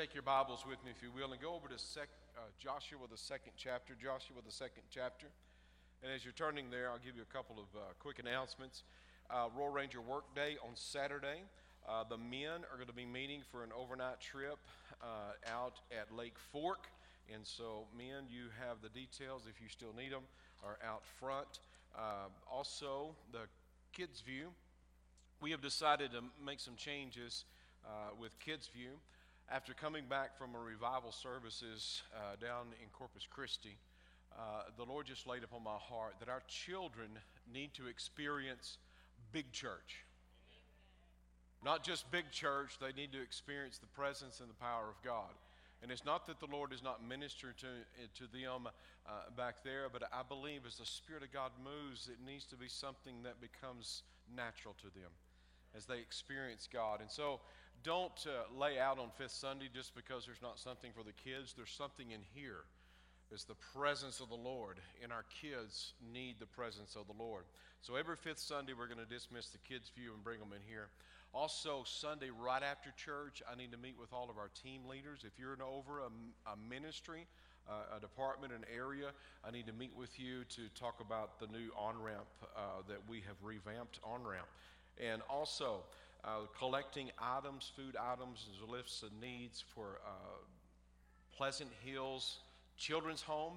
Take your Bibles with me, if you will, and go over to Joshua, the second chapter. Joshua, the second chapter. And as you're turning there, I'll give you a couple of quick announcements. Royal Ranger Work Day on Saturday. The men are going to be meeting for an overnight trip out at Lake Fork. And so, men, you have the details, if you still need them, are out front. Also, the Kids View. We have decided to make some changes with Kids View. After coming back from a revival services down in Corpus Christi, the Lord just laid upon my heart that our children need to experience big church. Amen. Not just big church, they need to experience the presence and the power of God. And it's not that the Lord is not ministering to them back there, but I believe as the Spirit of God moves, it needs to be something that becomes natural to them as they experience God. And so don't lay out on Fifth Sunday just because there's not something for the kids. There's something in here. It's the presence of the Lord, and our kids need the presence of the Lord. So every Fifth Sunday, we're going to dismiss the Kids View and bring them in here. Also, Sunday right after church, I need to meet with all of our team leaders. If you're over a ministry, a department, an area, I need to meet with you to talk about the new on-ramp that we have revamped on-ramp. And also, collecting items, food items, as lists of needs for Pleasant Hills Children's Home.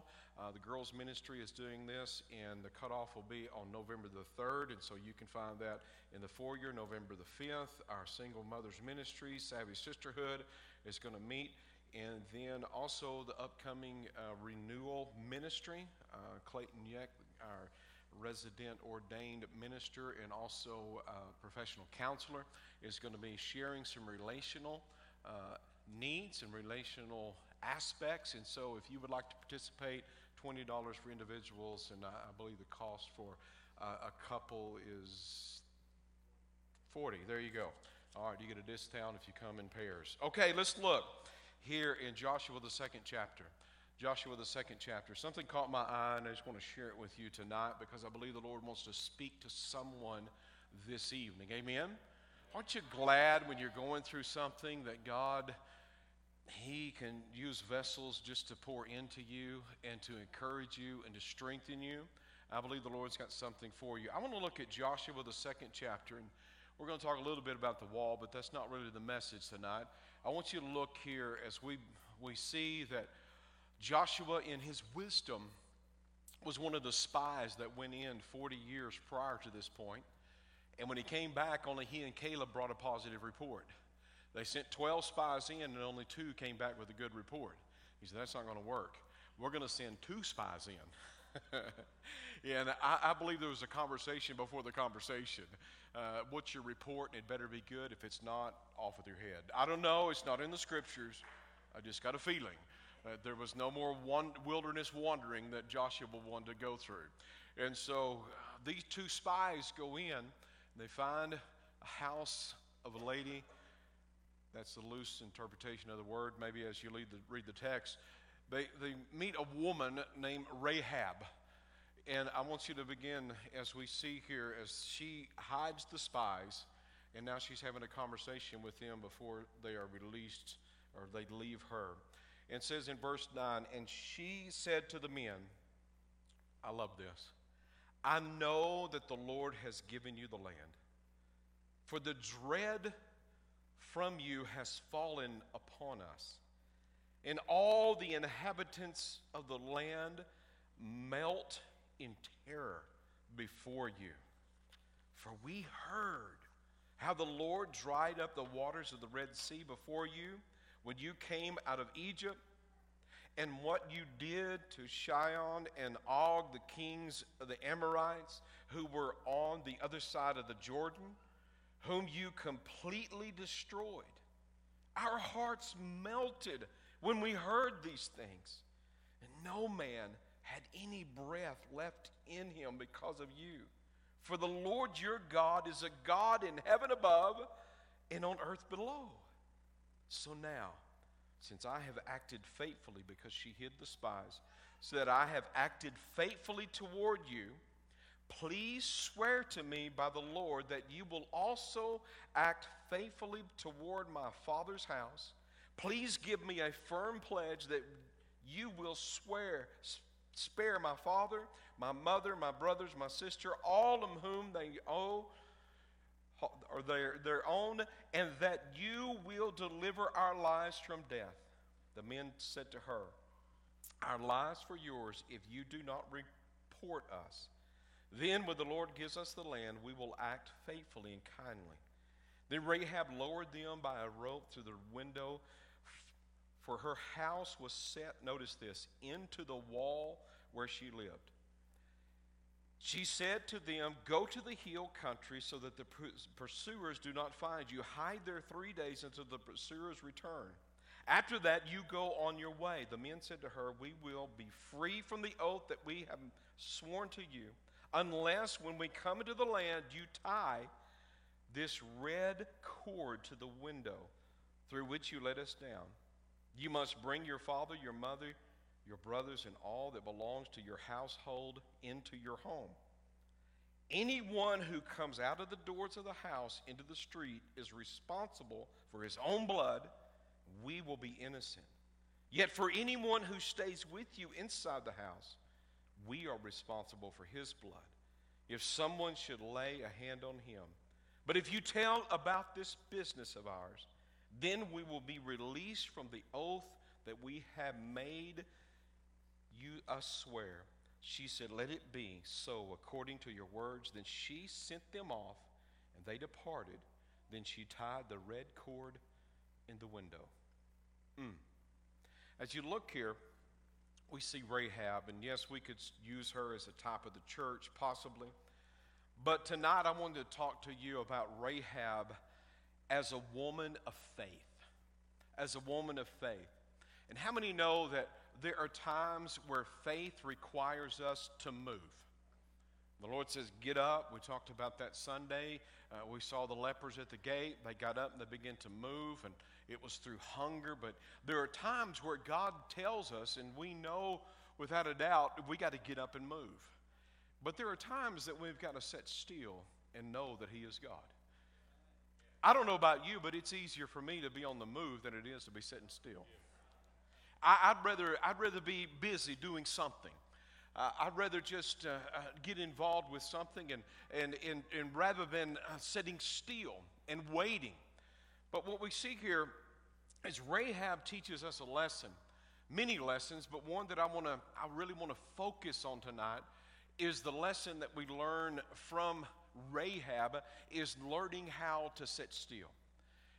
The girls' ministry is doing this, and the cutoff will be on November the 3rd, and so you can find that in the foyer, November the 5th. Our Single Mothers Ministry, Savvy Sisterhood, is going to meet. And then also the upcoming renewal ministry, Clayton Yek, our resident ordained minister and also professional counselor, is going to be sharing some relational needs and relational aspects. And so if you would like to participate, $20 for individuals, and I believe the cost for a couple is $40. There you go. All right, you get a discount if you come in pairs. Okay, let's look here in Joshua the second chapter. Joshua, the second chapter. Something caught my eye, and I just want to share it with you tonight because I believe the Lord wants to speak to someone this evening. Amen? Aren't you glad when you're going through something that God, He can use vessels just to pour into you and to encourage you and to strengthen you? I believe the Lord's got something for you. I want to look at Joshua, the second chapter, and we're going to talk a little bit about the wall, but that's not really the message tonight. I want you to look here as we see that Joshua, in his wisdom, was one of the spies that went in 40 years prior to this point. And when he came back, only he and Caleb brought a positive report. They sent 12 spies in, and only 2 came back with a good report. He said, that's not going to work. We're going to send 2 spies in. And I believe there was a conversation before the conversation. What's your report? And it better be good. If it's not, off with your head. I don't know. It's not in the scriptures. I just got a feeling. There was no more wilderness wandering that Joshua wanted to go through. And so these 2 spies go in, and they find a house of a lady. That's the loose interpretation of the word, maybe as you read the text. They meet a woman named Rahab. And I want you to begin as we see here, as she hides the spies, and now she's having a conversation with them before they are released or they leave her. And it says in verse 9, and she said to the men, I love this, I know that the Lord has given you the land, for the dread from you has fallen upon us, and all the inhabitants of the land melt in terror before you. For we heard how the Lord dried up the waters of the Red Sea before you, when you came out of Egypt, and what you did to Shion and Og, the kings of the Amorites, who were on the other side of the Jordan, whom you completely destroyed. Our hearts melted when we heard these things, and no man had any breath left in him because of you. For the Lord your God is a God in heaven above and on earth below. So now, since I have acted faithfully, because she hid the spies, so that I have acted faithfully toward you, please swear to me by the Lord that you will also act faithfully toward my father's house, Please give me a firm pledge that you will swear, spare my father, my mother, my brothers, my sister, all of whom they owe or their own, and that you will deliver our lives from death. The men said to her, our lives for yours if you do not report us. Then when the Lord gives us the land, we will act faithfully and kindly. Then Rahab lowered them by a rope through the window, for her house was set, notice this, into the wall where she lived. She said to them, go to the hill country so that the pursuers do not find you. Hide there 3 days until the pursuers return. After that, you go on your way. The men said to her, we will be free from the oath that we have sworn to you, unless when we come into the land, you tie this red cord to the window through which you let us down. You must bring your father, your mother, your brothers, and all that belongs to your household into your home. Anyone who comes out of the doors of the house into the street is responsible for his own blood. We will be innocent. Yet for anyone who stays with you inside the house, we are responsible for his blood, if someone should lay a hand on him. But if you tell about this business of ours, then we will be released from the oath that we have made you us swear. She said, let it be so according to your words. Then she sent them off, and they departed. Then she tied the red cord in the window. As you look here, we see Rahab, and yes, we could use her as a type of the church, possibly. But tonight I wanted to talk to you about Rahab as a woman of faith. As a woman of faith. And how many know that there are times where faith requires us to move? The Lord says, get up. We talked about that Sunday. We saw the lepers at the gate. They got up and they began to move, and it was through hunger. But there are times where God tells us, and we know without a doubt, we got to get up and move. But there are times that we've got to sit still and know that He is God. I don't know about you, but it's easier for me to be on the move than it is to be sitting still. I'd rather be busy doing something. I'd rather just get involved with something and rather than sitting still and waiting. But what we see here is Rahab teaches us a lesson, many lessons, but one that I really want to focus on tonight is the lesson that we learn from Rahab is learning how to sit still.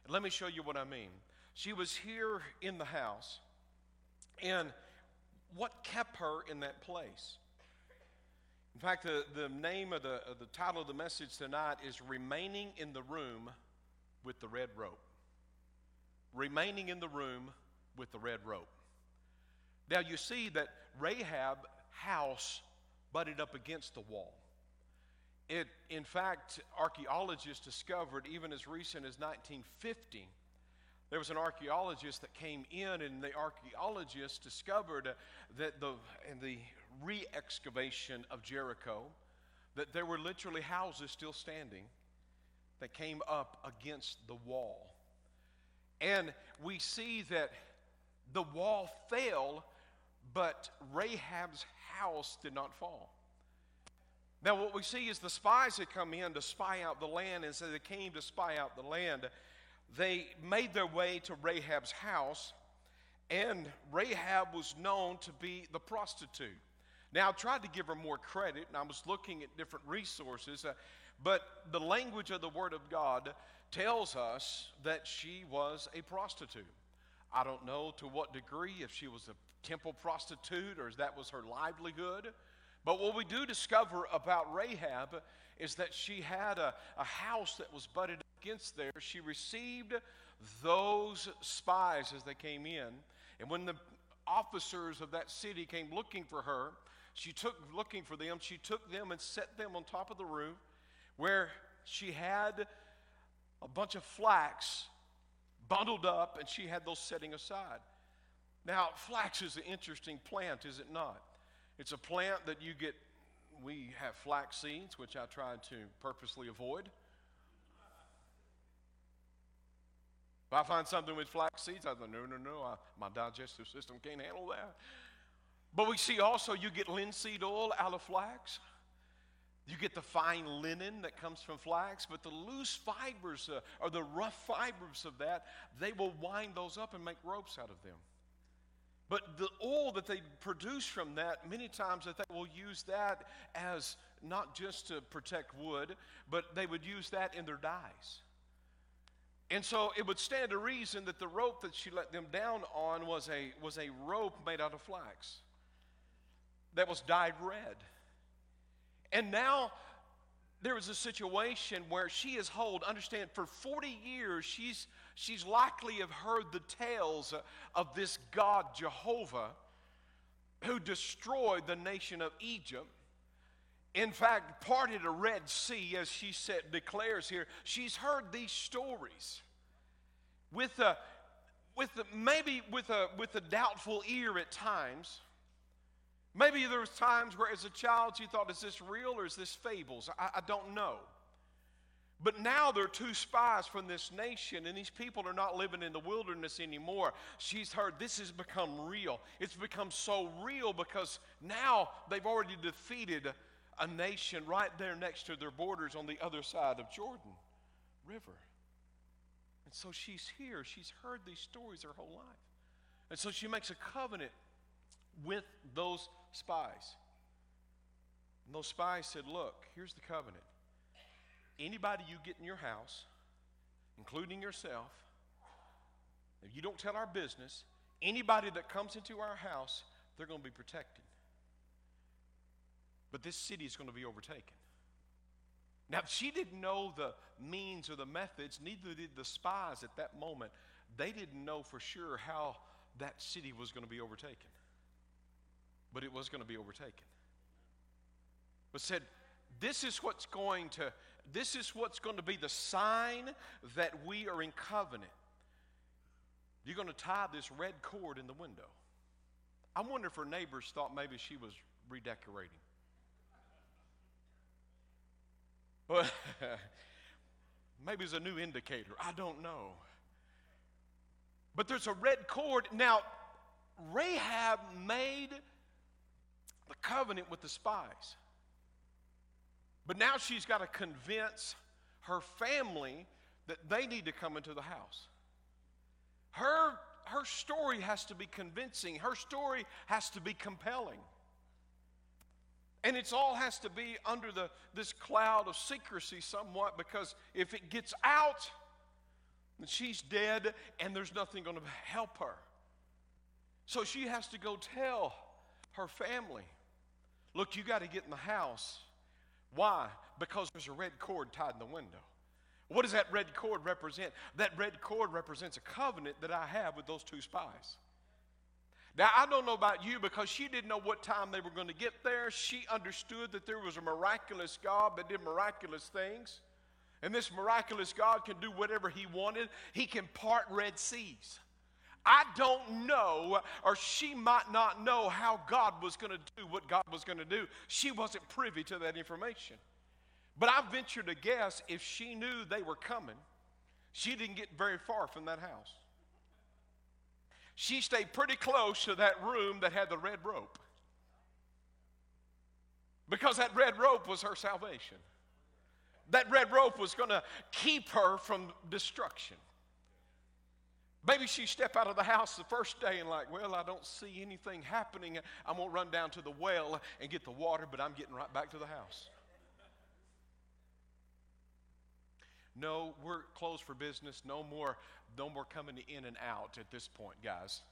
And let me show you what I mean. She was here in the house, and what kept her in that place? In fact, the name of the title of the message tonight is Remaining in the Room with the Red Rope. Remaining in the Room with the Red Rope. Now you see that Rahab's house butted up against the wall. In fact, archaeologists discovered even as recent as 1950, there was an archaeologist that came in, and the archaeologist discovered that in the re-excavation of Jericho, that there were literally houses still standing that came up against the wall. And we see that the wall fell, but Rahab's house did not fall. Now what we see is the spies had come in to spy out the land, and so they came to spy out the land. They made their way to Rahab's house, and Rahab was known to be the prostitute. Now, I tried to give her more credit, and I was looking at different resources, but the language of the Word of God tells us that she was a prostitute. I don't know to what degree, if she was a temple prostitute or if that was her livelihood, but what we do discover about Rahab is that she had a house that was butted against there. She received those spies as they came in, and when the officers of that city came looking for her, she took them and set them on top of the roof, where she had a bunch of flax bundled up, and she had those setting aside. Now, flax is an interesting plant, is it not? It's a plant that you get. We have flax seeds, which I tried to purposely avoid. If I find something with flax seeds, I think, no, my digestive system can't handle that. But we see also you get linseed oil out of flax. You get the fine linen that comes from flax, but the loose fibers or the rough fibers of that, they will wind those up and make ropes out of them. But the oil that they produce from that, many times that they will use that as not just to protect wood, but they would use that in their dyes. And so it would stand to reason that the rope that she let them down on was a rope made out of flax that was dyed red. And now there is a situation where she is hold. Understand, for 40 years, she's likely have heard the tales of this God, Jehovah, who destroyed the nation of Egypt. In fact, parted a Red Sea, as she said, declares here. She's heard these stories with a doubtful ear at times. Maybe there was times where as a child you thought, is this real or is this fables? I don't know. But now there are two spies from this nation, and these people are not living in the wilderness anymore. She's heard this has become real. It's become so real because now they've already defeated a nation right there next to their borders on the other side of Jordan River. And so she's here. She's heard these stories her whole life. And so she makes a covenant with those spies. And those spies said, look, here's the covenant. Anybody you get in your house, including yourself, if you don't tell our business, anybody that comes into our house, they're going to be protected. But this city is going to be overtaken. Now, she didn't know the means or the methods, neither did the spies at that moment. They didn't know for sure how that city was going to be overtaken. But it was going to be overtaken. But said, this is what's going to be the sign that we are in covenant. You're going to tie this red cord in the window. I wonder if her neighbors thought maybe she was redecorating. Well, maybe it's a new indicator. I don't know. But there's a red cord. Now, Rahab made the covenant with the spies. But now she's got to convince her family that they need to come into the house. Her story has to be convincing. Her story has to be compelling. And it all has to be under this cloud of secrecy somewhat, because if it gets out, then she's dead and there's nothing going to help her. So she has to go tell her family, look, you got to get in the house. Why? Because there's a red cord tied in the window. What does that red cord represent? That red cord represents a covenant that I have with those two spies. Now, I don't know about you, because she didn't know what time they were going to get there. She understood that there was a miraculous God that did miraculous things. And this miraculous God can do whatever he wanted. He can part Red Seas. I don't know, or she might not know how God was going to do what God was going to do. She wasn't privy to that information. But I venture to guess if she knew they were coming, she didn't get very far from that house. She stayed pretty close to that room that had the red rope, because that red rope was her salvation. That red rope was going to keep her from destruction. Maybe she stepped out of the house the first day and like, well, I don't see anything happening. I'm going to run down to the well and get the water, but I'm getting right back to the house. No, we're closed for business. No more coming in and out at this point, guys.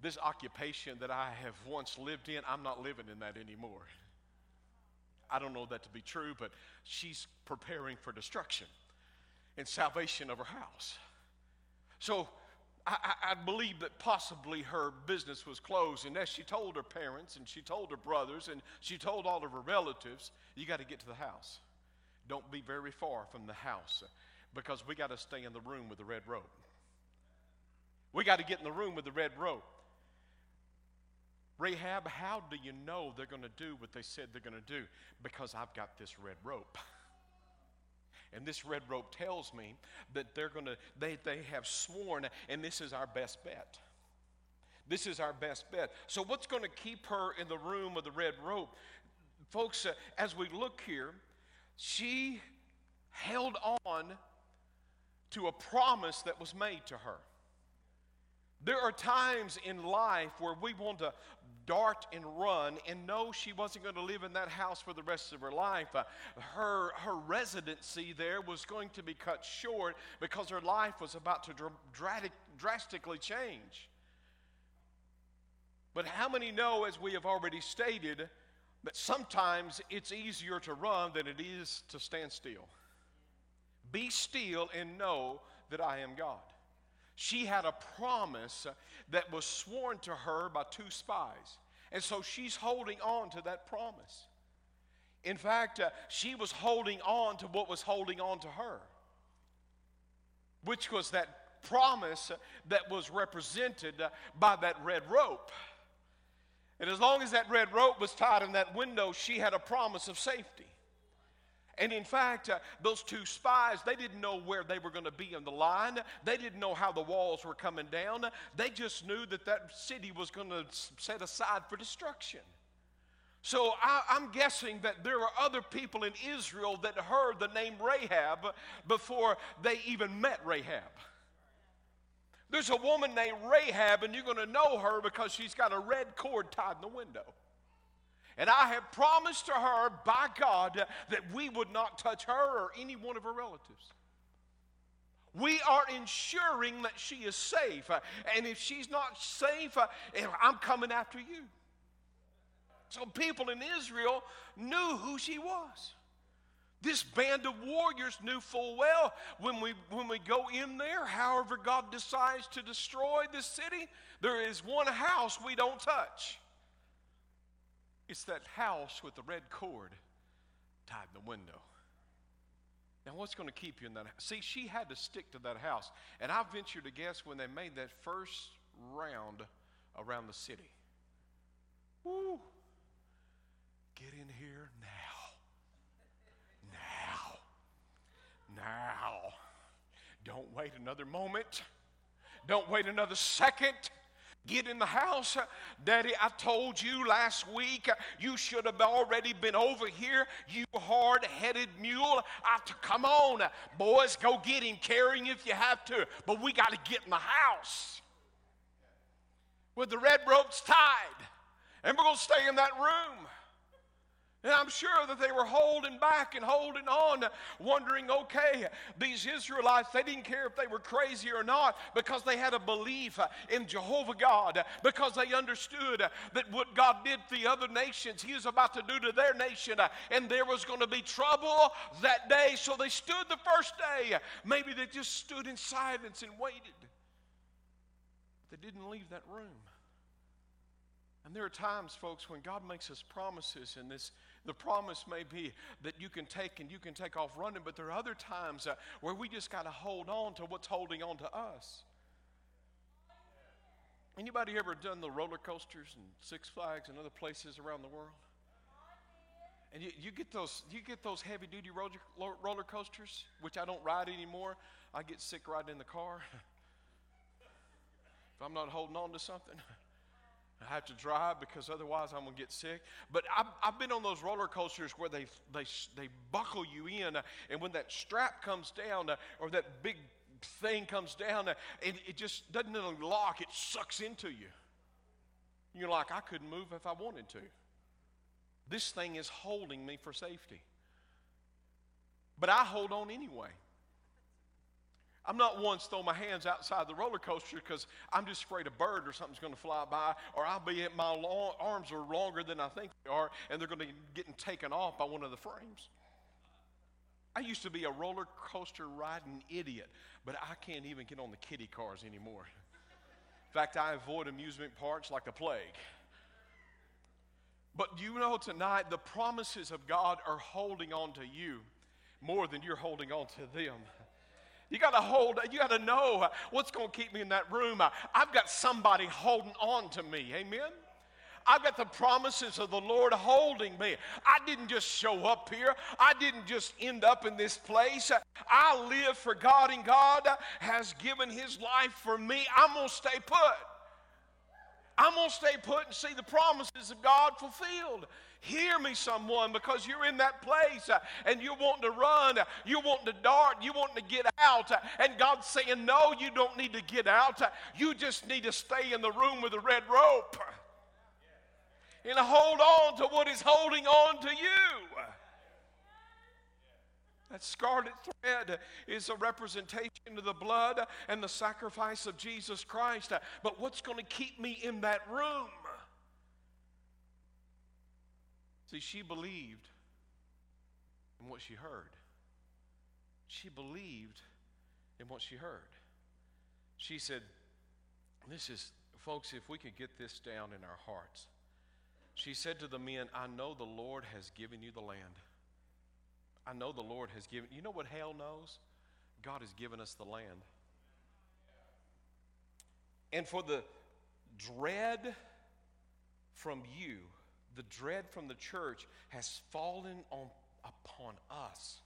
This occupation that I have once lived in, I'm not living in that anymore. I don't know that to be true, but she's preparing for destruction and salvation of her house. So I believe that possibly her business was closed. And as she told her parents and she told her brothers and she told all of her relatives, you got to get to the house. Don't be very far from the house, because we got to stay in the room with the red rope. We got to get in the room with the red rope. Rahab, how do you know they're going to do what they said they're going to do? Because I've got this red rope. And this red rope tells me that they're going to, they have sworn, and this is our best bet. This is our best bet. So what's going to keep her in the room of the red rope? Folks, as we look here, she held on to a promise that was made to her. There are times in life where we want to dart and run and know she wasn't going to live in that house for the rest of her life. Her residency there was going to be cut short because her life was about to drastically change. But how many know, as we have already stated, that sometimes it's easier to run than it is to stand still? Be still and know that I am God. She had a promise that was sworn to her by two spies. And so she's holding on to that promise. In fact, she was holding on to what was holding on to her, which was that promise that was represented by that red rope. And as long as that red rope was tied in that window, she had a promise of safety. And in fact, those two spies, they didn't know where they were going to be in the line. They didn't know how the walls were coming down. They just knew that that city was going to set aside for destruction. So I'm guessing that there were other people in Israel that heard the name Rahab before they even met Rahab. There's a woman named Rahab, and you're going to know her because she's got a red cord tied in the window. And I have promised to her by God that we would not touch her or any one of her relatives. We are ensuring that she is safe. And if she's not safe, I'm coming after you. So people in Israel knew who she was. This band of warriors knew full well, when we go in there, however God decides to destroy this city, there is one house we don't touch. It's that house with the red cord tied in the window. Now, what's going to keep you in that house? See, she had to stick to that house. And I venture to guess when they made that first round around the city. Woo! Get in here now. Now. Now. Don't wait another moment. Don't wait another second. Get in the house. Daddy, I told you last week, you should have already been over here, you hard-headed mule. Come on, boys, go get him, carry him if you have to, but we got to get in the house. With the red ropes tied, and we're going to stay in that room. And I'm sure that they were holding back and holding on, wondering, okay, these Israelites, they didn't care if they were crazy or not because they had a belief in Jehovah God, because they understood that what God did to the other nations, He was about to do to their nation, and there was going to be trouble that day. So they stood the first day. Maybe they just stood in silence and waited. They didn't leave that room. And there are times, folks, when God makes us promises, and the promise may be that you can take off running, but there are other times where we just got to hold on to what's holding on to us. Anybody ever done the roller coasters and Six Flags and other places around the world? And you get those heavy-duty roller coasters, which I don't ride anymore. I get sick riding in the car if I'm not holding on to something. I have to drive because otherwise I'm going to get sick. But I've been on those roller coasters where they buckle you in, and when that strap comes down or that big thing comes down, it just doesn't unlock, it sucks into you. And you're like, I couldn't move if I wanted to. This thing is holding me for safety. But I hold on anyway. I'm not once throwing my hands outside the roller coaster because I'm just afraid a bird or something's going to fly by, or I'll be at my arms are longer than I think they are, and they're going to be getting taken off by one of the frames. I used to be a roller coaster riding idiot, but I can't even get on the kiddie cars anymore. In fact, I avoid amusement parks like the plague. But you know tonight, the promises of God are holding on to you more than you're holding on to them. You got to know what's going to keep me in that room. I've got somebody holding on to me. Amen? I've got the promises of the Lord holding me. I didn't just show up here. I didn't just end up in this place. I live for God, and God has given his life for me. I'm going to stay put. I'm going to stay put and see the promises of God fulfilled. Hear me, someone, because you're in that place and you're wanting to run, you're wanting to dart, you're wanting to get out, and God's saying, no, you don't need to get out. You just need to stay in the room with the red rope and hold on to what is holding on to you. That scarlet thread is a representation of the blood and the sacrifice of Jesus Christ. But what's going to keep me in that room? See, she believed in what she heard. She believed in what she heard. She said, this is, folks, if we could get this down in our hearts. She said to the men, I know the Lord has given you the land. I know the Lord has given. You know what hell knows? God has given us the land. And for the dread from you, the dread from the church has fallen upon us.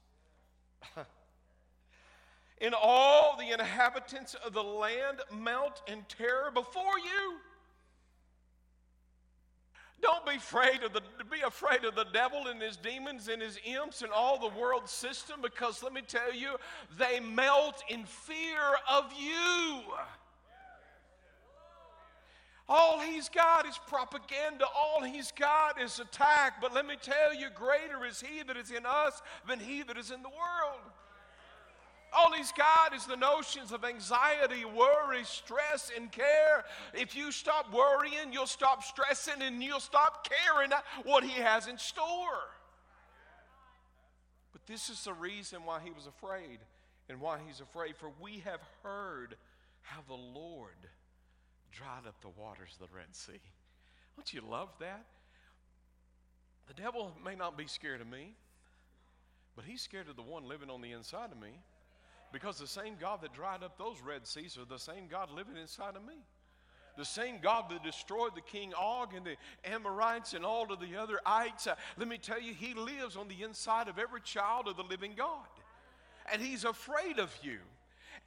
And all the inhabitants of the land mount in terror before you. Don't be afraid of the devil and his demons and his imps and all the world system, because let me tell you, they melt in fear of you. All he's got is propaganda. All he's got is attack. But let me tell you, greater is he that is in us than he that is in the world. All he's got is the notions of anxiety, worry, stress, and care. If you stop worrying, you'll stop stressing, and you'll stop caring what he has in store. But this is the reason why he was afraid and why he's afraid. For we have heard how the Lord dried up the waters of the Red Sea. Don't you love that? The devil may not be scared of me, but he's scared of the one living on the inside of me. Because the same God that dried up those Red Seas are the same God living inside of me. The same God that destroyed the King Og and the Amorites and all of the other ites. Let me tell you, he lives on the inside of every child of the living God. And he's afraid of you.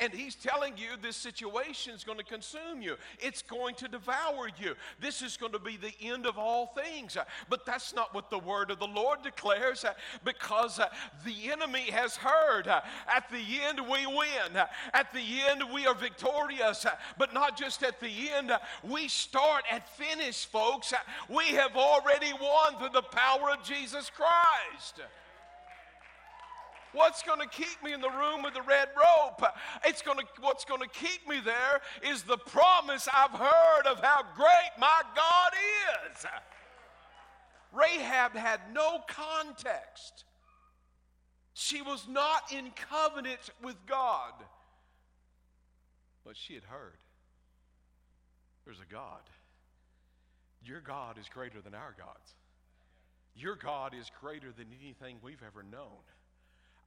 And he's telling you this situation is going to consume you. It's going to devour you. This is going to be the end of all things. But that's not what the word of the Lord declares, because the enemy has heard. At the end we win. At the end we are victorious. But not just at the end. We start and finish, folks. We have already won through the power of Jesus Christ. What's going to keep me in the room with the red rope? What's going to keep me there is the promise I've heard of how great my God is. Rahab had no context. She was not in covenant with God. But she had heard. There's a God. Your God is greater than our gods. Your God is greater than anything we've ever known.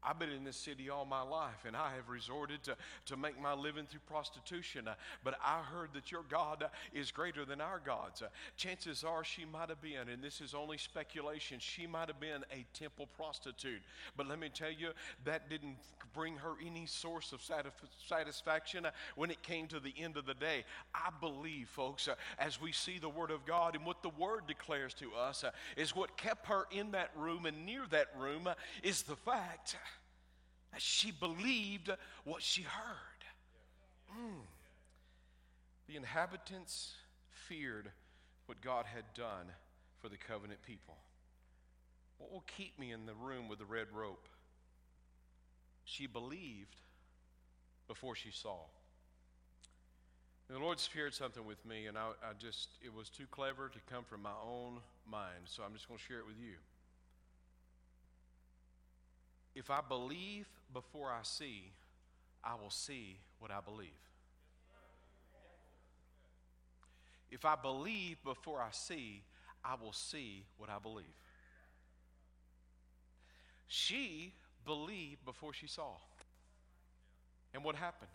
I've been in this city all my life, and I have resorted to make my living through prostitution. But I heard that your God is greater than our gods. Chances are she might have been, and this is only speculation, she might have been a temple prostitute. But let me tell you, that didn't bring her any source of satisfaction when it came to the end of the day. I believe, folks, as we see the Word of God and what the Word declares to us, is what kept her in that room and near that room is the fact she believed what she heard. The inhabitants feared what God had done for the covenant people. What will keep me in the room with the red rope? She believed before she saw. And the Lord shared something with me, and it was too clever to come from my own mind, so I'm just going to share it with you. If I believe before I will see what I believe. If I believe before I will see what I believe. She believed before she saw. And what happened?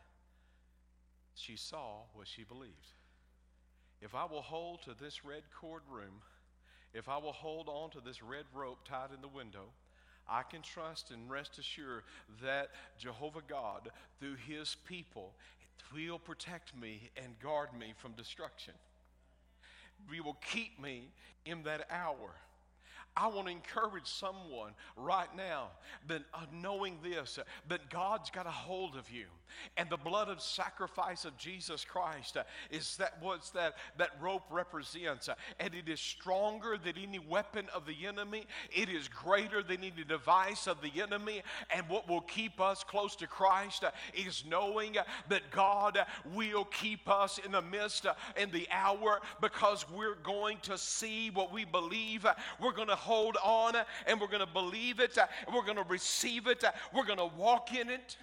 She saw what she believed. if I will hold to this red cord room, if I will hold on to this red rope tied in the window, I can trust and rest assured that Jehovah God, through his people, will protect me and guard me from destruction. He will keep me in that hour. I want to encourage someone right now that knowing this, that God's got a hold of you, and the blood of sacrifice of Jesus Christ is that what's that rope represents, and it is stronger than any weapon of the enemy. It is greater than any device of the enemy, and what will keep us close to Christ is knowing that God will keep us in the midst, in the hour, because we're going to see what we believe. We're going to hold on, and we're going to believe it, and we're going to receive it, we're going to walk in it.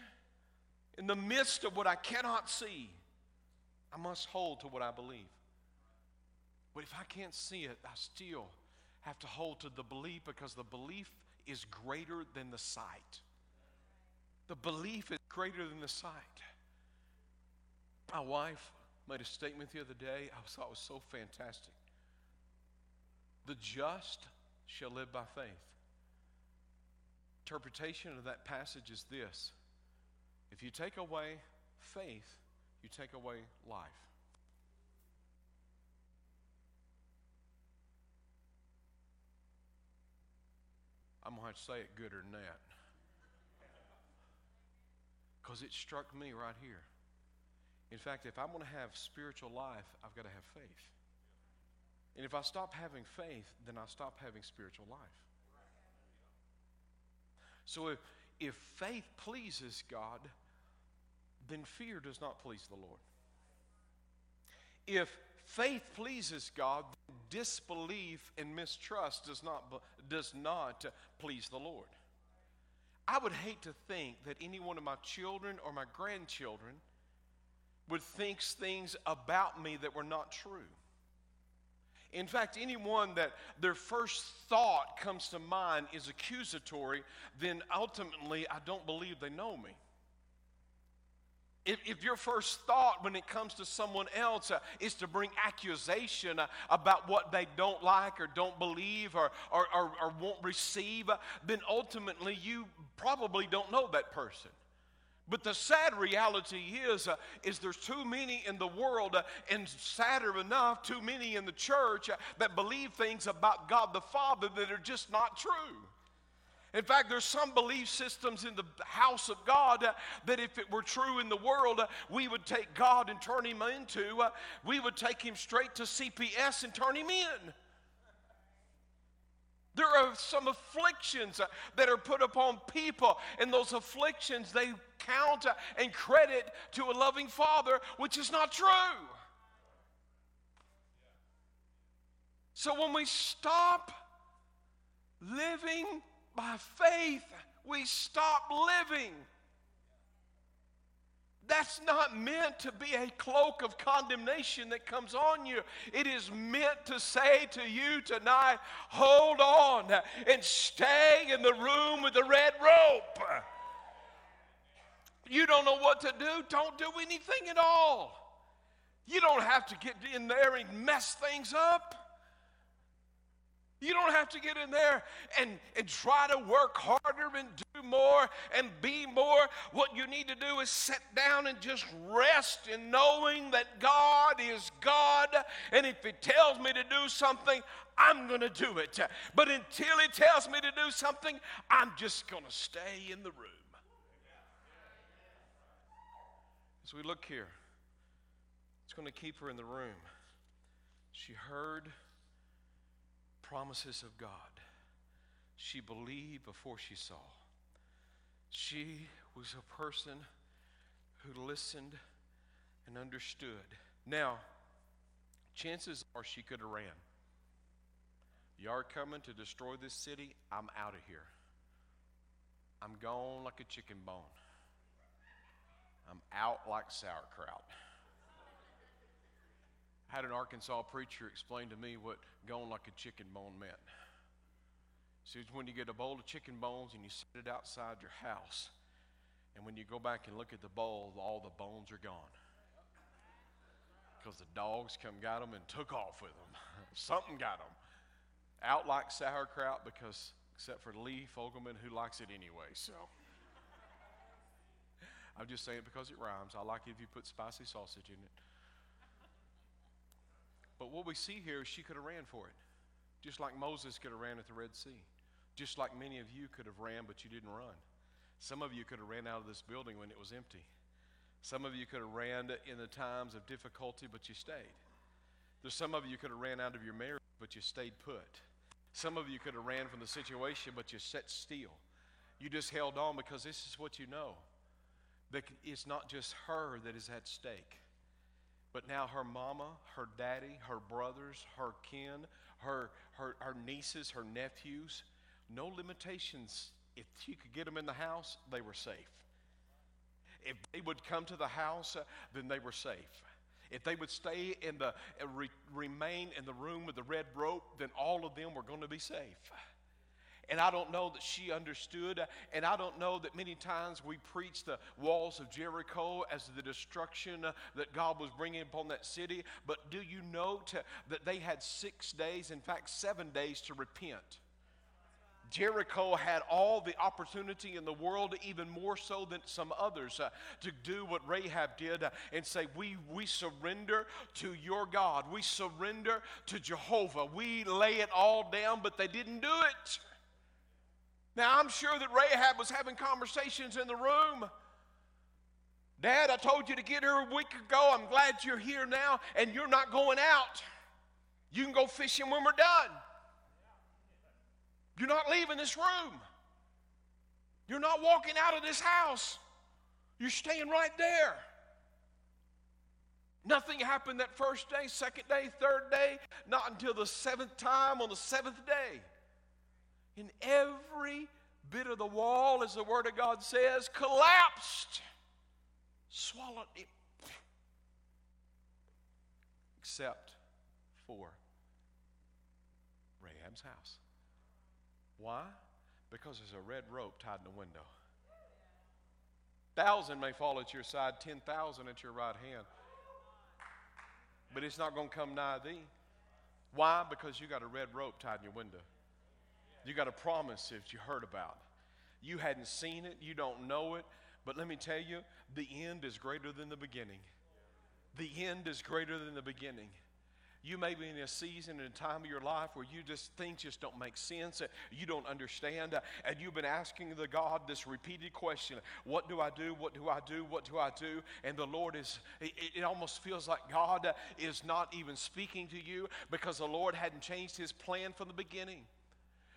In the midst of what I cannot see, I must hold to what I believe. But if I can't see it, I still have to hold to the belief, because the belief is greater than the sight. The belief is greater than the sight. My wife made a statement the other day I thought was so fantastic. The just shall live by faith. Interpretation of that passage is this: if you take away faith, you take away life. I'm going to say it gooder than that, because it struck me right here. In fact, if I'm going to have spiritual life, I've got to have faith. And if I stop having faith, then I stop having spiritual life. So if faith pleases God, then fear does not please the Lord. If faith pleases God, then disbelief and mistrust does not please the Lord. I would hate to think that any one of my children or my grandchildren would think things about me that were not true. In fact, anyone that their first thought comes to mind is accusatory, then ultimately I don't believe they know me. If your first thought when it comes to someone else is to bring accusation about what they don't like or don't believe or won't receive, then ultimately you probably don't know that person. But the sad reality is there's too many in the world, and sadder enough, too many in the church that believe things about God the Father that are just not true. In fact, there's some belief systems in the house of God that if it were true in the world, we would take God and turn him into, we would take him straight to CPS and turn him in. There are some afflictions that are put upon people, and those afflictions they count and credit to a loving Father, which is not true. So when we stop living by faith, we stop living. That's not meant to be a cloak of condemnation that comes on you. It is meant to say to you tonight, hold on and stay in the room with the red rope. You don't know what to do, don't do anything at all. You don't have to get in there and mess things up. You don't have to get in there and try to work harder and do more and be more. What you need to do is sit down and just rest in knowing that God is God. And if he tells me to do something, I'm going to do it. But until he tells me to do something, I'm just going to stay in the room. As we look here, it's going to keep her in the room. She heard promises of God. She believed before she saw. She was a person who listened and understood. Now, chances are she could have ran. Y'all coming to destroy this city? I'm out of here. I'm gone like a chicken bone. I'm out like sauerkraut. I had an Arkansas preacher explain to me what going like a chicken bone meant. So it's when you get a bowl of chicken bones and you set it outside your house, and when you go back and look at the bowl, all the bones are gone. because the dogs come got them and took off with them. Something got them. Out like sauerkraut because, except for Lee Fogelman, who likes it anyway, so. I'm just saying it because it rhymes. I like it if you put spicy sausage in it. But what we see here is she could have ran for it, just like Moses could have ran at the Red Sea, just like many of you could have ran, but you didn't run. Some of you could have ran out of this building when it was empty. Some of you could have ran in the times of difficulty, but you stayed. There's some of you could have ran out of your marriage, but you stayed put. Some of you could have ran from the situation, but you sat still. You just held on because this is what you know. That it's not just her that is at stake, but now her mama, her daddy, her brothers, her kin, her nieces, her nephews, no limitations. If she could get them in the house, they were safe. If they would come to the house, then they were safe. If they would stay in the remain in the room with the red rope, then all of them were going to be safe. And I don't know that she understood, and I don't know that many times we preach the walls of Jericho as the destruction that God was bringing upon that city, but do you note that they had 6 days, in fact 7 days, to repent? Jericho had all the opportunity in the world, even more so than some others, to do what Rahab did and say, we surrender to your God. We surrender to Jehovah. We lay it all down, but they didn't do it. Now, I'm sure that Rahab was having conversations in the room. Dad, I told you to get here a week ago. I'm glad you're here now, and you're not going out. You can go fishing when we're done. You're not leaving this room. You're not walking out of this house. You're staying right there. Nothing happened that first day, second day, third day, not until the seventh time on the seventh day. In every bit of the wall, as the Word of God says, collapsed, swallowed it, except for Rahab's house. Why? Because there's a red rope tied in the window. 1,000 may fall at your side, 10,000 at your right hand, but it's not going to come nigh thee. Why? Because you got a red rope tied in your window. You got a promise that you heard about. You hadn't seen it. You don't know it. But let me tell you, the end is greater than the beginning. The end is greater than the beginning. You may be in a season and a time of your life where you just things just don't make sense. You don't understand. And you've been asking the God this repeated question, what do I do? What do I do? What do I do? And the Lord is, it almost feels like God is not even speaking to you because the Lord hadn't changed his plan from the beginning.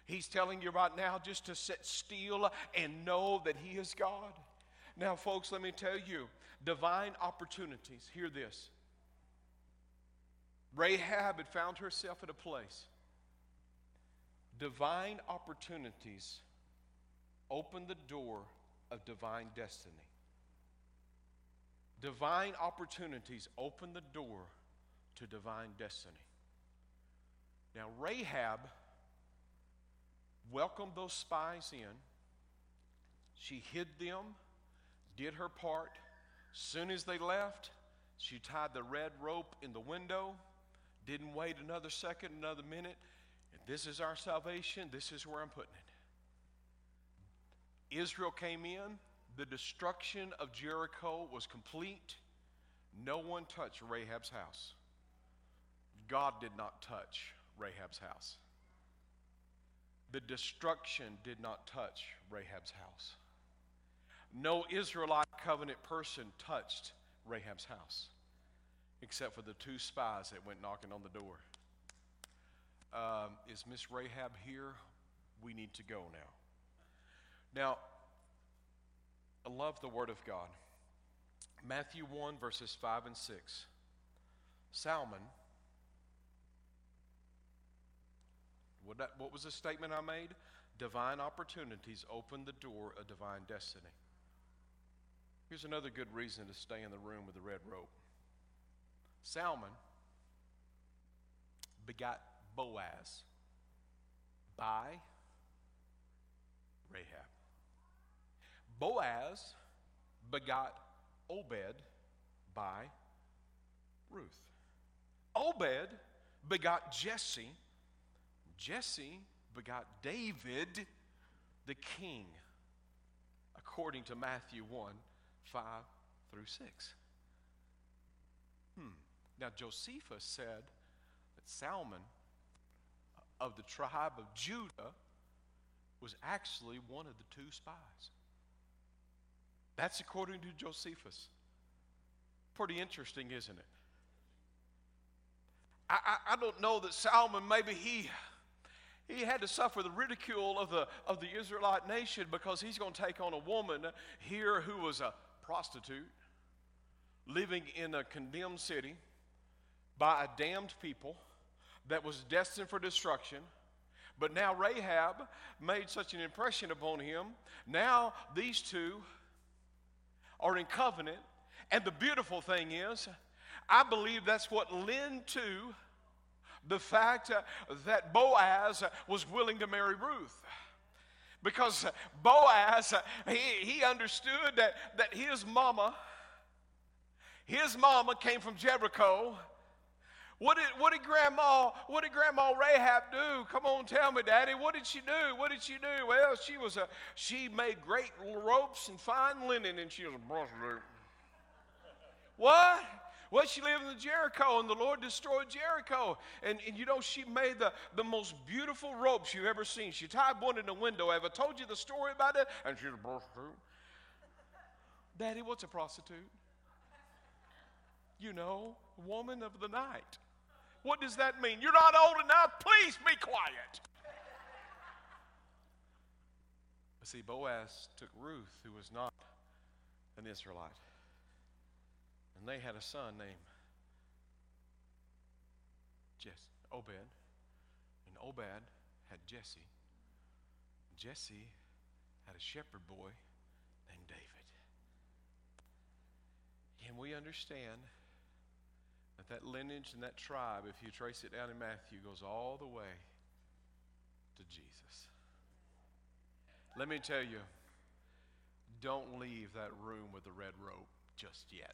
He's telling you right now just to sit still and know that he is God. Now, folks, let me tell you, divine opportunities. Hear this. Rahab had found herself at a place. Divine opportunities open the door of divine destiny. Divine opportunities open the door to divine destiny. Now, Rahab welcomed those spies in. She hid them, did her part. Soon as they left, she tied the red rope in the window, didn't wait another second, another minute. And this is our salvation. This is where I'm putting it. Israel came in. The destruction of Jericho was complete. No one touched Rahab's house. God did not touch Rahab's house. The destruction did not touch Rahab's house. No Israelite covenant person touched Rahab's house, except for the two spies that went knocking on the door. Is Miss Rahab here? We need to go now. Now, I love the Word of God. Matthew 1, verses 5 and 6. Salmon. What was the statement I made? Divine opportunities open the door of divine destiny. Here's another good reason to stay in the room with the red rope. Salmon begot Boaz by Rahab. Boaz begot Obed by Ruth. Obed begot Jesse. Jesse begot David, the king, according to Matthew 1:5-6. Now, Josephus said that Salmon of the tribe of Judah was actually one of the two spies. That's according to Josephus. Pretty interesting, isn't it? I don't know that Salmon, maybe he had to suffer the ridicule of the Israelite nation because he's going to take on a woman here who was a prostitute living in a condemned city by a damned people that was destined for destruction. But now Rahab made such an impression upon him. Now these two are in covenant. And the beautiful thing is, I believe that's what led to the fact that Boaz was willing to marry Ruth. Because Boaz, he understood that his mama came from Jericho. What did Grandma Rahab do? Come on, tell me, Daddy. What did she do? Well, she made great ropes and fine linen, and she was a prostitute. What? Well, she lived in Jericho, and the Lord destroyed Jericho. And you know, she made the most beautiful ropes you've ever seen. She tied one in the window. Have I told you the story about it? And she's a prostitute. Daddy, what's a prostitute? You know, woman of the night. What does that mean? You're not old enough. Please be quiet. But see, Boaz took Ruth, who was not an Israelite. And they had a son named Obed. And Obed had Jesse. Jesse had a shepherd boy named David. And we understand that lineage and that tribe, if you trace it down in Matthew, goes all the way to Jesus. Let me tell you, don't leave that room with the red rope just yet.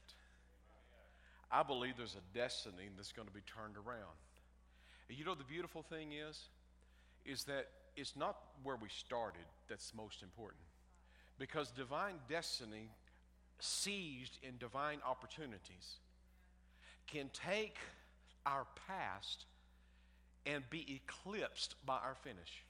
I believe there's a destiny that's going to be turned around. And you know, the beautiful thing is that it's not where we started that's most important. Because divine destiny seized in divine opportunities can take our past and be eclipsed by our finish.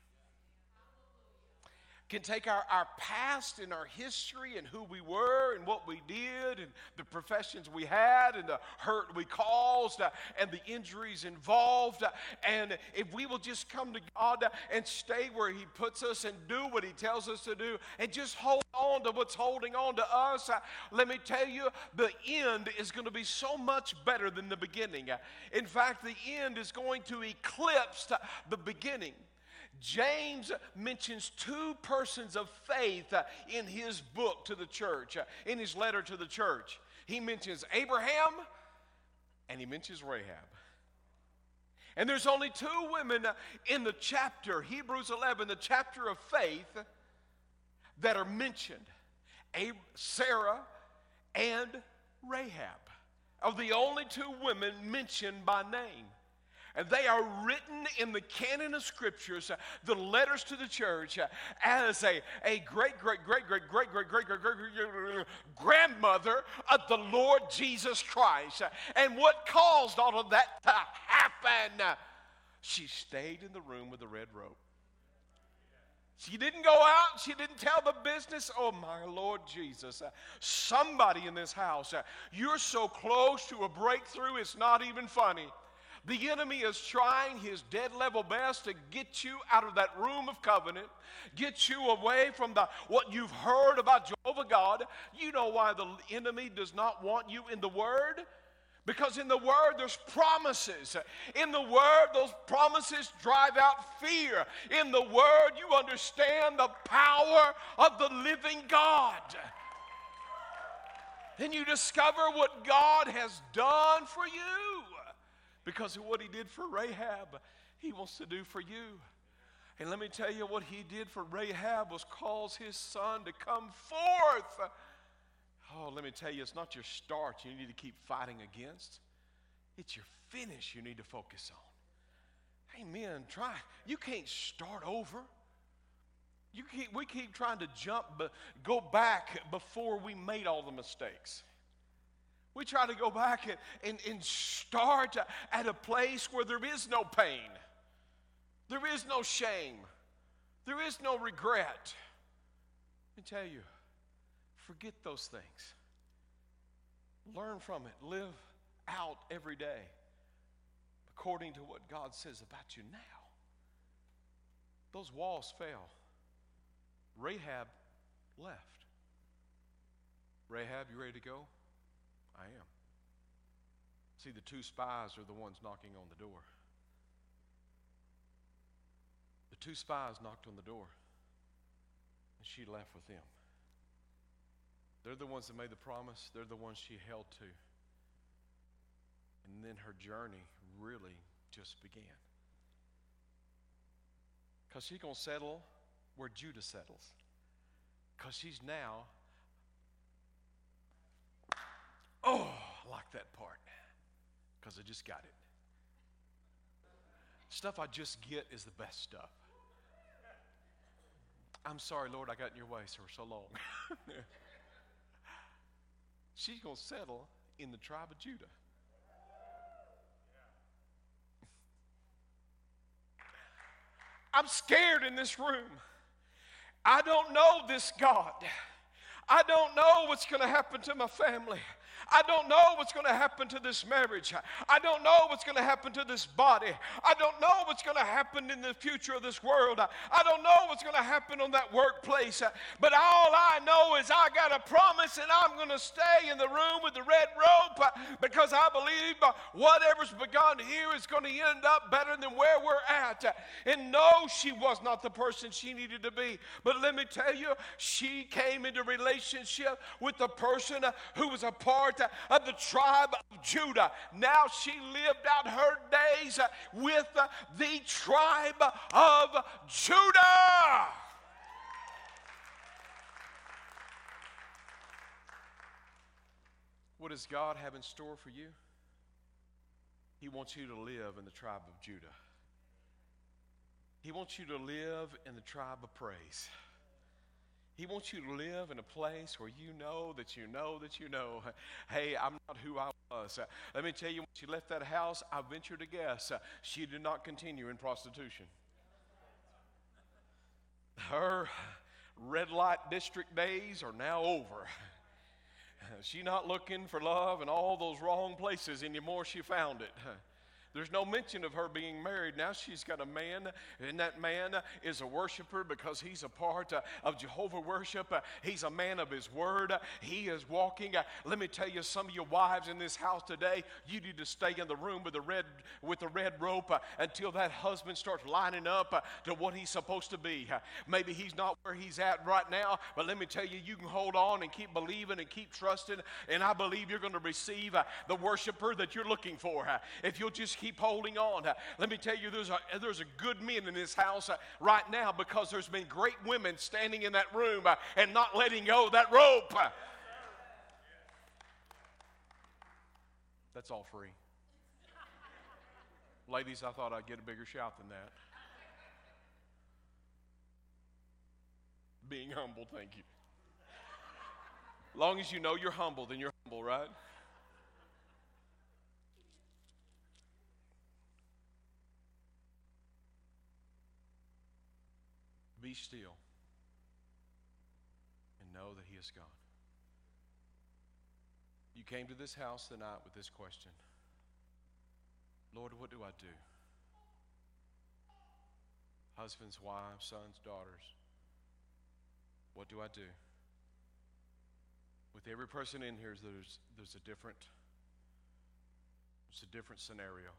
Can take our past and our history and who we were and what we did and the professions we had and the hurt we caused and the injuries involved. And if we will just come to God and stay where He puts us and do what He tells us to do and just hold on to what's holding on to us, let me tell you, the end is going to be so much better than the beginning. In fact, the end is going to eclipse the beginning. James mentions two persons of faith in his book to the church, in his letter to the church. He mentions Abraham and he mentions Rahab. And there's only two women in the chapter, Hebrews 11, the chapter of faith, that are mentioned. Sarah and Rahab are the only two women mentioned by name. And they are written in the canon of scriptures, the letters to the church, as a great grandmother of the Lord Jesus Christ. And what caused all of that to happen? She stayed in the room with the red rope. She didn't go out. She didn't tell the business. Oh, my Lord Jesus. Somebody in this house, you're so close to a breakthrough, it's not even funny. The enemy is trying his dead level best to get you out of that room of covenant, get you away from what you've heard about Jehovah God. You know why the enemy does not want you in the Word? Because in the Word, there's promises. In the Word, those promises drive out fear. In the Word, you understand the power of the living God. Then you discover what God has done for you. Because of what He did for Rahab, He wants to do for you. And let me tell you, what He did for Rahab was cause His son to come forth. Oh, let me tell you, it's not your start you need to keep fighting against. It's your finish you need to focus on. Amen. Try. You can't start over. We keep trying to jump, but go back before we made all the mistakes. We try to go back and start at a place where there is no pain. There is no shame. There is no regret. Let me tell you, forget those things. Learn from it. Live out every day according to what God says about you now. Those walls fell. Rahab left. Rahab, you ready to go? I am. See, the two spies are the ones knocking on the door. The two spies knocked on the door, and she left with them. They're the ones that made the promise. They're the ones she held to. And then her journey really just began. Because she's going to settle where Judah settles. Because she's now, oh, I like that part. Because I just got it. Stuff I just get is the best stuff. I'm sorry, Lord, I got in your way for so long. She's going to settle in the tribe of Judah. I'm scared in this room. I don't know this God. I don't know what's going to happen to my family. I don't know what's going to happen to this marriage. I don't know what's going to happen to this body. I don't know what's going to happen in the future of this world. I don't know what's going to happen on that workplace. But all I know is I got a promise, and I'm going to stay in the room with the red rope because I believe whatever's begun here is going to end up better than where we're at. And no, she was not the person she needed to be. But let me tell you, she came into relationship with the person who was a part of the tribe of Judah. Now she lived out her days with the tribe of Judah. What does God have in store for you? He wants you to live in the tribe of Judah. He wants you to live in the tribe of praise. He wants you to live in a place where you know that you know that you know, hey, I'm not who I was. Let me tell you, when she left that house, I venture to guess she did not continue in prostitution. Her red light district days are now over. She's not looking for love in all those wrong places anymore. She found it. There's no mention of her being married. Now she's got a man, and that man is a worshiper because he's a part of Jehovah worship. He's a man of his word. He is walking. Let me tell you, some of your wives in this house today, you need to stay in the room with the red rope until that husband starts lining up to what he's supposed to be. Maybe he's not where he's at right now, but let me tell you, you can hold on and keep believing and keep trusting, and I believe you're going to receive the worshiper that you're looking for. If you'll just keep holding on. Let me tell you, there's a good men in this house right now because there's been great women standing in that room and not letting go of that rope. That's all free. Ladies, I thought I'd get a bigger shout than that. Being humble, thank you. As long as you know you're humble, then you're humble, right? Be still and know that He is God. You came to this house tonight with this question, Lord, what do I do? Husbands, wives, sons, daughters, what do I do? With every person in here, there's a different scenario.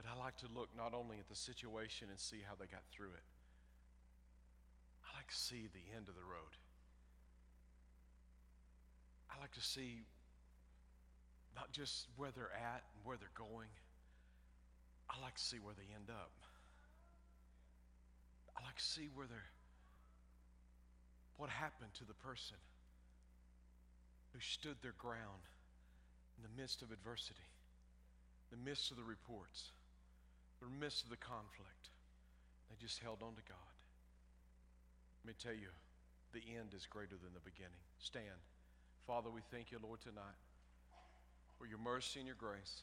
But I like to look not only at the situation and see how they got through it. I like to see the end of the road. I like to see not just where they're at and where they're going. I like to see where they end up. I like to see what happened to the person who stood their ground in the midst of adversity, in the midst of the reports, in the midst of the conflict, they just held on to God. Let me tell you, the end is greater than the beginning. Stand. Father, we thank you, Lord, tonight for your mercy and your grace.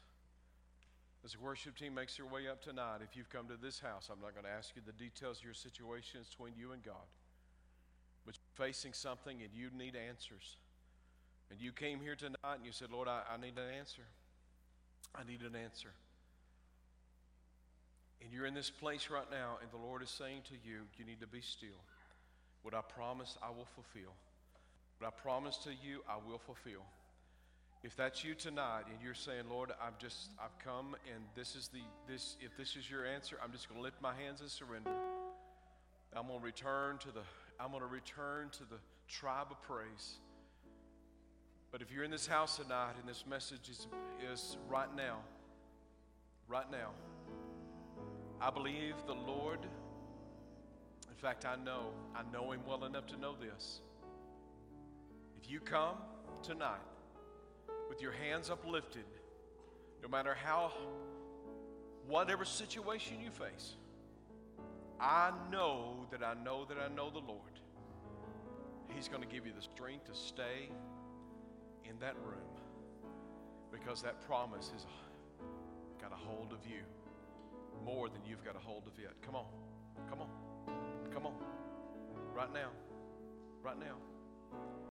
As the worship team makes their way up tonight, if you've come to this house, I'm not going to ask you the details of your situation between you and God, but you're facing something and you need answers. And you came here tonight and you said, Lord, I need an answer. I need an answer. And you're in this place right now, and the Lord is saying to you, you need to be still. What I promised, I will fulfill. What I promised to you, I will fulfill. If that's you tonight, and you're saying, Lord, I've come, and if this is your answer, I'm just going to lift my hands and surrender. I'm going to return to the tribe of praise. But if you're in this house tonight and this message is right now, I believe the Lord, in fact, I know Him well enough to know this. If you come tonight with your hands uplifted, no matter whatever situation you face, I know the Lord. He's going to give you the strength to stay in that room, because that promise has got a hold of you more than you've got a hold of it. Come on. Right now.